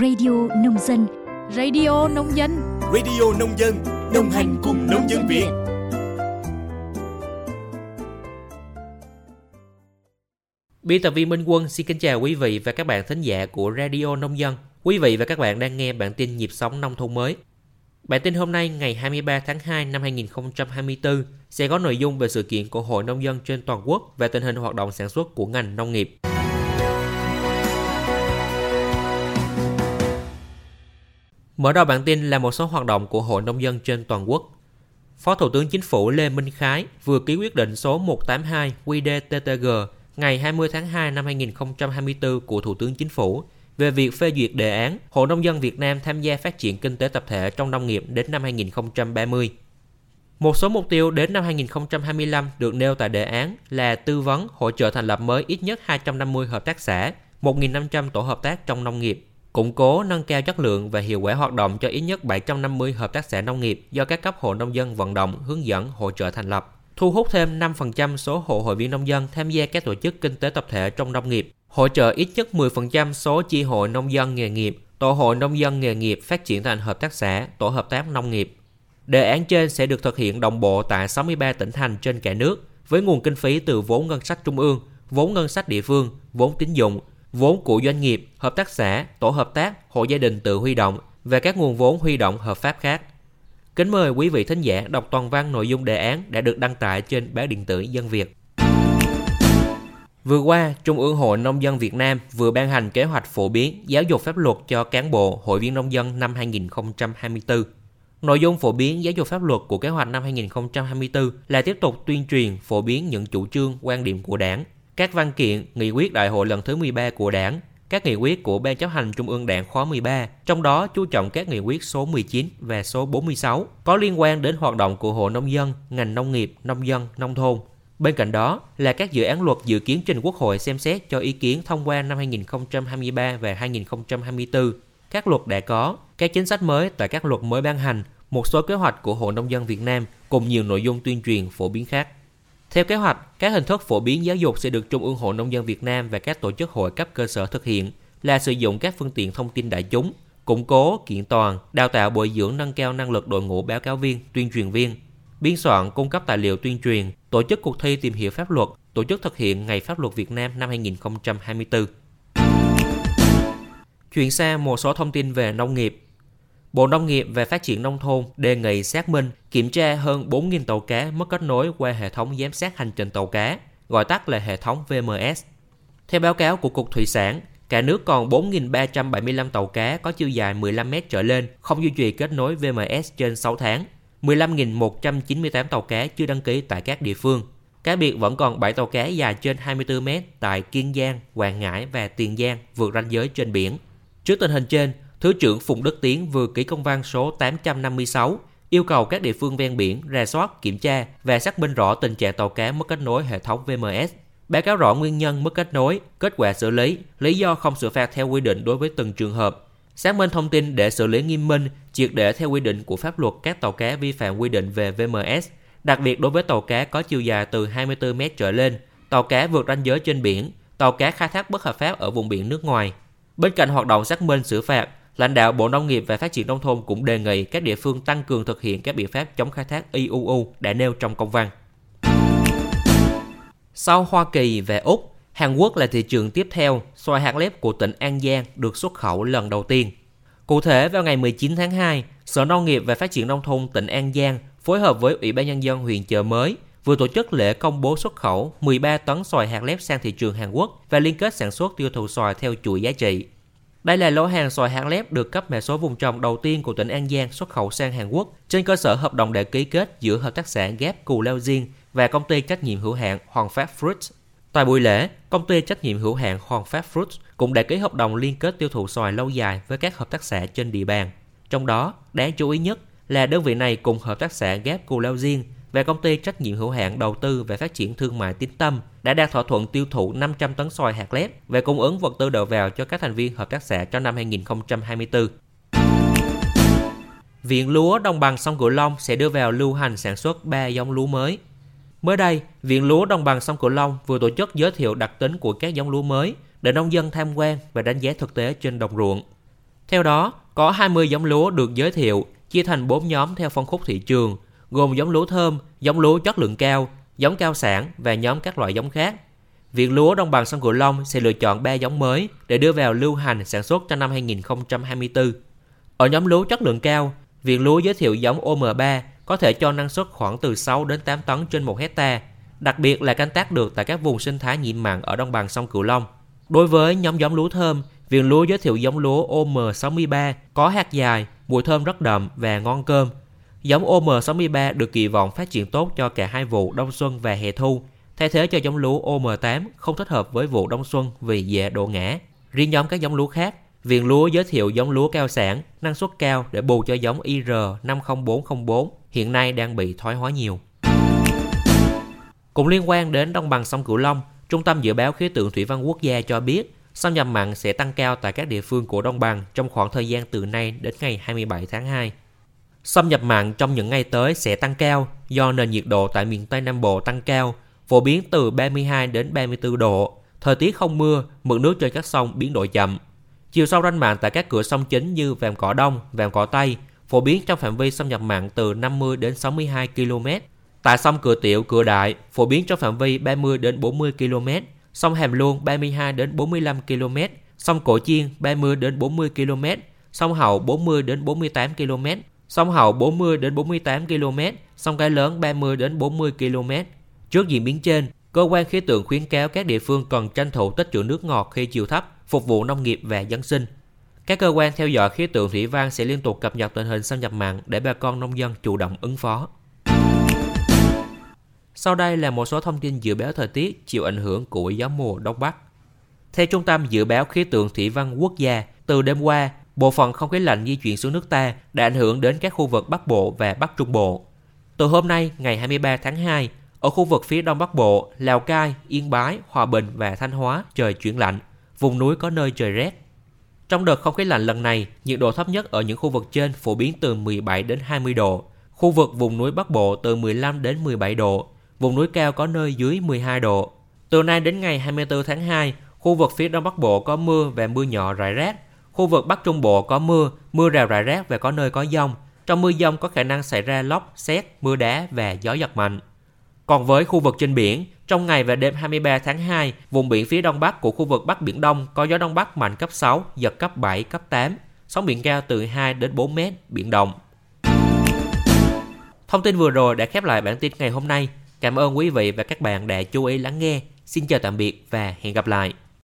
Radio Nông Dân, đồng hành cùng nông dân Việt. Biên tập viên Minh Quân xin kính chào quý vị và các bạn thính giả của Radio Nông Dân. Quý vị và các bạn đang nghe bản tin Nhịp sống Nông thôn mới. Bản tin hôm nay ngày 23 tháng 2 năm 2024 sẽ có nội dung về sự kiện của Hội Nông dân trên toàn quốc về tình hình hoạt động sản xuất của ngành nông nghiệp. Mở đầu bản tin là một số hoạt động của Hội Nông dân trên toàn quốc. Phó Thủ tướng Chính phủ Lê Minh Khái vừa ký quyết định số 182 QĐ-TTg ngày 20 tháng 2 năm 2024 của Thủ tướng Chính phủ về việc phê duyệt đề án Hội Nông dân Việt Nam tham gia phát triển kinh tế tập thể trong nông nghiệp đến năm 2030. Một số mục tiêu đến năm 2025 được nêu tại đề án là tư vấn hỗ trợ thành lập mới ít nhất 250 hợp tác xã, 1.500 tổ hợp tác trong nông nghiệp, củng cố nâng cao chất lượng và hiệu quả hoạt động cho ít nhất 750 hợp tác xã nông nghiệp do các cấp hội nông dân vận động, hướng dẫn, hỗ trợ thành lập, thu hút thêm 5% số hộ hội viên nông dân tham gia các tổ chức kinh tế tập thể trong nông nghiệp, hỗ trợ ít nhất 10% số chi hội nông dân nghề nghiệp, tổ hội nông dân nghề nghiệp phát triển thành hợp tác xã, tổ hợp tác nông nghiệp. Đề án trên sẽ được thực hiện đồng bộ tại 63 tỉnh thành trên cả nước với nguồn kinh phí từ vốn ngân sách trung ương, vốn ngân sách địa phương, vốn tín dụng, vốn của doanh nghiệp, hợp tác xã, tổ hợp tác, hộ gia đình tự huy động và các nguồn vốn huy động hợp pháp khác. Kính mời quý vị thính giả đọc toàn văn nội dung đề án đã được đăng tải trên báo điện tử Dân Việt. Vừa qua, Trung ương Hội Nông dân Việt Nam vừa ban hành kế hoạch phổ biến giáo dục pháp luật cho cán bộ, hội viên nông dân năm 2024. Nội dung phổ biến giáo dục pháp luật của kế hoạch năm 2024 là tiếp tục tuyên truyền, phổ biến những chủ trương, quan điểm của Đảng, các văn kiện, nghị quyết đại hội lần thứ 13 của Đảng, các nghị quyết của Ban chấp hành Trung ương Đảng khóa 13, trong đó chú trọng các nghị quyết số 19 và số 46 có liên quan đến hoạt động của Hội Nông dân, ngành nông nghiệp, nông dân, nông thôn. Bên cạnh đó là các dự án luật dự kiến trình Quốc hội xem xét cho ý kiến thông qua năm 2023 và 2024, các luật đã có, các chính sách mới tại các luật mới ban hành, một số kế hoạch của Hội Nông dân Việt Nam cùng nhiều nội dung tuyên truyền phổ biến khác. Theo kế hoạch, các hình thức phổ biến giáo dục sẽ được Trung ương Hội Nông dân Việt Nam và các tổ chức hội cấp cơ sở thực hiện là sử dụng các phương tiện thông tin đại chúng, củng cố, kiện toàn, đào tạo bồi dưỡng nâng cao năng lực đội ngũ báo cáo viên, tuyên truyền viên, biên soạn, cung cấp tài liệu tuyên truyền, tổ chức cuộc thi tìm hiểu pháp luật, tổ chức thực hiện Ngày Pháp luật Việt Nam năm 2024. Chuyển sang một số thông tin về nông nghiệp. Bộ Nông nghiệp và Phát triển Nông thôn đề nghị xác minh, kiểm tra hơn 4.000 tàu cá mất kết nối qua hệ thống giám sát hành trình tàu cá, gọi tắt là hệ thống VMS. Theo báo cáo của Cục Thủy sản, cả nước còn 4.375 tàu cá có chiều dài 15 m trở lên không duy trì kết nối VMS trên 6 tháng, 15.198 tàu cá chưa đăng ký tại các địa phương. Cá biệt vẫn còn 7 tàu cá dài trên 24 m tại Kiên Giang, Quảng Ngãi và Tiền Giang vượt ranh giới trên biển. Trước tình hình trên, Thứ trưởng Phùng Đức Tiến vừa ký công văn số 856 yêu cầu các địa phương ven biển rà soát, kiểm tra và xác minh rõ tình trạng tàu cá mất kết nối hệ thống VMS, báo cáo rõ nguyên nhân mất kết nối, kết quả xử lý, lý do không xử phạt theo quy định đối với từng trường hợp, xác minh thông tin để xử lý nghiêm minh, triệt để theo quy định của pháp luật các tàu cá vi phạm quy định về VMS, đặc biệt đối với tàu cá có chiều dài từ 24 m trở lên, tàu cá vượt ranh giới trên biển, tàu cá khai thác bất hợp pháp ở vùng biển nước ngoài. Bên cạnh hoạt động xác minh xử phạt, lãnh đạo Bộ Nông nghiệp và Phát triển Nông thôn cũng đề nghị các địa phương tăng cường thực hiện các biện pháp chống khai thác IUU đã nêu trong công văn. Sau Hoa Kỳ và Úc, Hàn Quốc là thị trường tiếp theo, xoài hạt lép của tỉnh An Giang được xuất khẩu lần đầu tiên. Cụ thể, vào ngày 19 tháng 2, Sở Nông nghiệp và Phát triển Nông thôn tỉnh An Giang phối hợp với Ủy ban Nhân dân huyện Chợ Mới vừa tổ chức lễ công bố xuất khẩu 13 tấn xoài hạt lép sang thị trường Hàn Quốc và liên kết sản xuất tiêu thụ xoài theo chuỗi giá trị. Đây là lô hàng xoài hạt lép được cấp mã số vùng trồng đầu tiên của tỉnh An Giang xuất khẩu sang Hàn Quốc trên cơ sở hợp đồng đã ký kết giữa hợp tác xã Ghép Cù Lao Diên và công ty trách nhiệm hữu hạn Hoàng Phát Fruits. Tại buổi lễ, công ty trách nhiệm hữu hạn Hoàng Phát Fruits cũng đã ký hợp đồng liên kết tiêu thụ xoài lâu dài với các hợp tác xã trên địa bàn. Trong đó, đáng chú ý nhất là đơn vị này cùng hợp tác xã Ghép Cù Lao Diên và công ty trách nhiệm hữu hạn đầu tư và phát triển thương mại Tín Tâm đã đạt thỏa thuận tiêu thụ 500 tấn xoài hạt lép và cung ứng vật tư đầu vào cho các thành viên hợp tác xã trong năm 2024. Viện lúa Đồng bằng sông Cửu Long sẽ đưa vào lưu hành sản xuất 3 giống lúa mới. Mới đây, Viện lúa Đồng bằng sông Cửu Long vừa tổ chức giới thiệu đặc tính của các giống lúa mới để nông dân tham quan và đánh giá thực tế trên đồng ruộng. Theo đó, có 20 giống lúa được giới thiệu, chia thành 4 nhóm theo phân khúc thị trường, gồm giống lúa thơm, giống lúa chất lượng cao, giống cao sản và nhóm các loại giống khác. Viện lúa Đồng bằng sông Cửu Long sẽ lựa chọn 3 giống mới để đưa vào lưu hành sản xuất trong năm 2024. Ở nhóm lúa chất lượng cao, Viện lúa giới thiệu giống OM3 có thể cho năng suất khoảng từ 6 đến 8 tấn trên 1 hectare, đặc biệt là canh tác được tại các vùng sinh thái nhiễm mặn ở Đồng bằng sông Cửu Long. Đối với nhóm giống lúa thơm, Viện lúa giới thiệu giống lúa OM63 có hạt dài, mùi thơm rất đậm và ngon cơm. Giống OM63 được kỳ vọng phát triển tốt cho cả hai vụ đông xuân và hè thu, thay thế cho giống lúa OM-8 không thích hợp với vụ đông xuân vì dễ đổ ngã. Riêng nhóm các giống lúa khác, Viện lúa giới thiệu giống lúa cao sản, năng suất cao để bù cho giống IR-50404 hiện nay đang bị thoái hóa nhiều. Cũng liên quan đến Đồng bằng sông Cửu Long, Trung tâm Dự báo Khí tượng Thủy văn Quốc gia cho biết xâm nhập mặn sẽ tăng cao tại các địa phương của Đồng bằng trong khoảng thời gian từ nay đến ngày 27 tháng 2. Xâm nhập mặn trong những ngày tới sẽ tăng cao do nền nhiệt độ tại miền Tây Nam Bộ tăng cao, phổ biến từ 32 đến 34 độ, thời tiết không mưa, mực nước trên các sông biến đổi chậm. Chiều sâu ranh mặn tại các cửa sông chính như Vàm Cỏ Đông, Vàm Cỏ Tây phổ biến trong phạm vi xâm nhập mặn từ 50 đến 62 km. Tại sông Cửa Tiểu, Cửa Đại phổ biến trong phạm vi 30 đến 40 km, sông Hàm Luông 32 đến 45 km, sông Cổ Chiên 30 đến 40 km, sông Hậu 40 đến 48 km, sông Hậu 40 đến 48 km, sông Cái Lớn 30 đến 40 km. Trước diễn biến trên, cơ quan khí tượng khuyến cáo các địa phương cần tranh thủ tích trữ nước ngọt khi chiều thấp, phục vụ nông nghiệp và dân sinh. Các cơ quan theo dõi khí tượng thủy văn sẽ liên tục cập nhật tình hình xâm nhập mặn để bà con nông dân chủ động ứng phó. Sau đây là một số thông tin dự báo thời tiết chịu ảnh hưởng của gió mùa Đông Bắc. Theo Trung tâm Dự báo Khí tượng Thủy văn Quốc gia, từ đêm qua, bộ phận không khí lạnh di chuyển xuống nước ta đã ảnh hưởng đến các khu vực Bắc Bộ và Bắc Trung Bộ. Từ hôm nay, ngày 23 tháng 2, ở khu vực phía Đông Bắc Bộ, Lào Cai, Yên Bái, Hòa Bình và Thanh Hóa trời chuyển lạnh, vùng núi có nơi trời rét. Trong đợt không khí lạnh lần này, nhiệt độ thấp nhất ở những khu vực trên phổ biến từ 17 đến 20 độ, khu vực vùng núi Bắc Bộ từ 15 đến 17 độ, vùng núi cao có nơi dưới 12 độ. Từ nay đến ngày 24 tháng 2, khu vực phía Đông Bắc Bộ có mưa và mưa nhỏ rải rác, khu vực Bắc Trung Bộ có mưa, mưa rào rải rác và có nơi có dông. Trong mưa dông có khả năng xảy ra lốc, sét, mưa đá và gió giật mạnh. Còn với khu vực trên biển, trong ngày và đêm 23 tháng 2, vùng biển phía Đông Bắc của khu vực Bắc Biển Đông có gió Đông Bắc mạnh cấp 6, giật cấp 7, cấp 8, sóng biển cao từ 2 đến 4 mét, biển động. Thông tin vừa rồi đã khép lại bản tin ngày hôm nay. Cảm ơn quý vị và các bạn đã chú ý lắng nghe. Xin chào tạm biệt và hẹn gặp lại.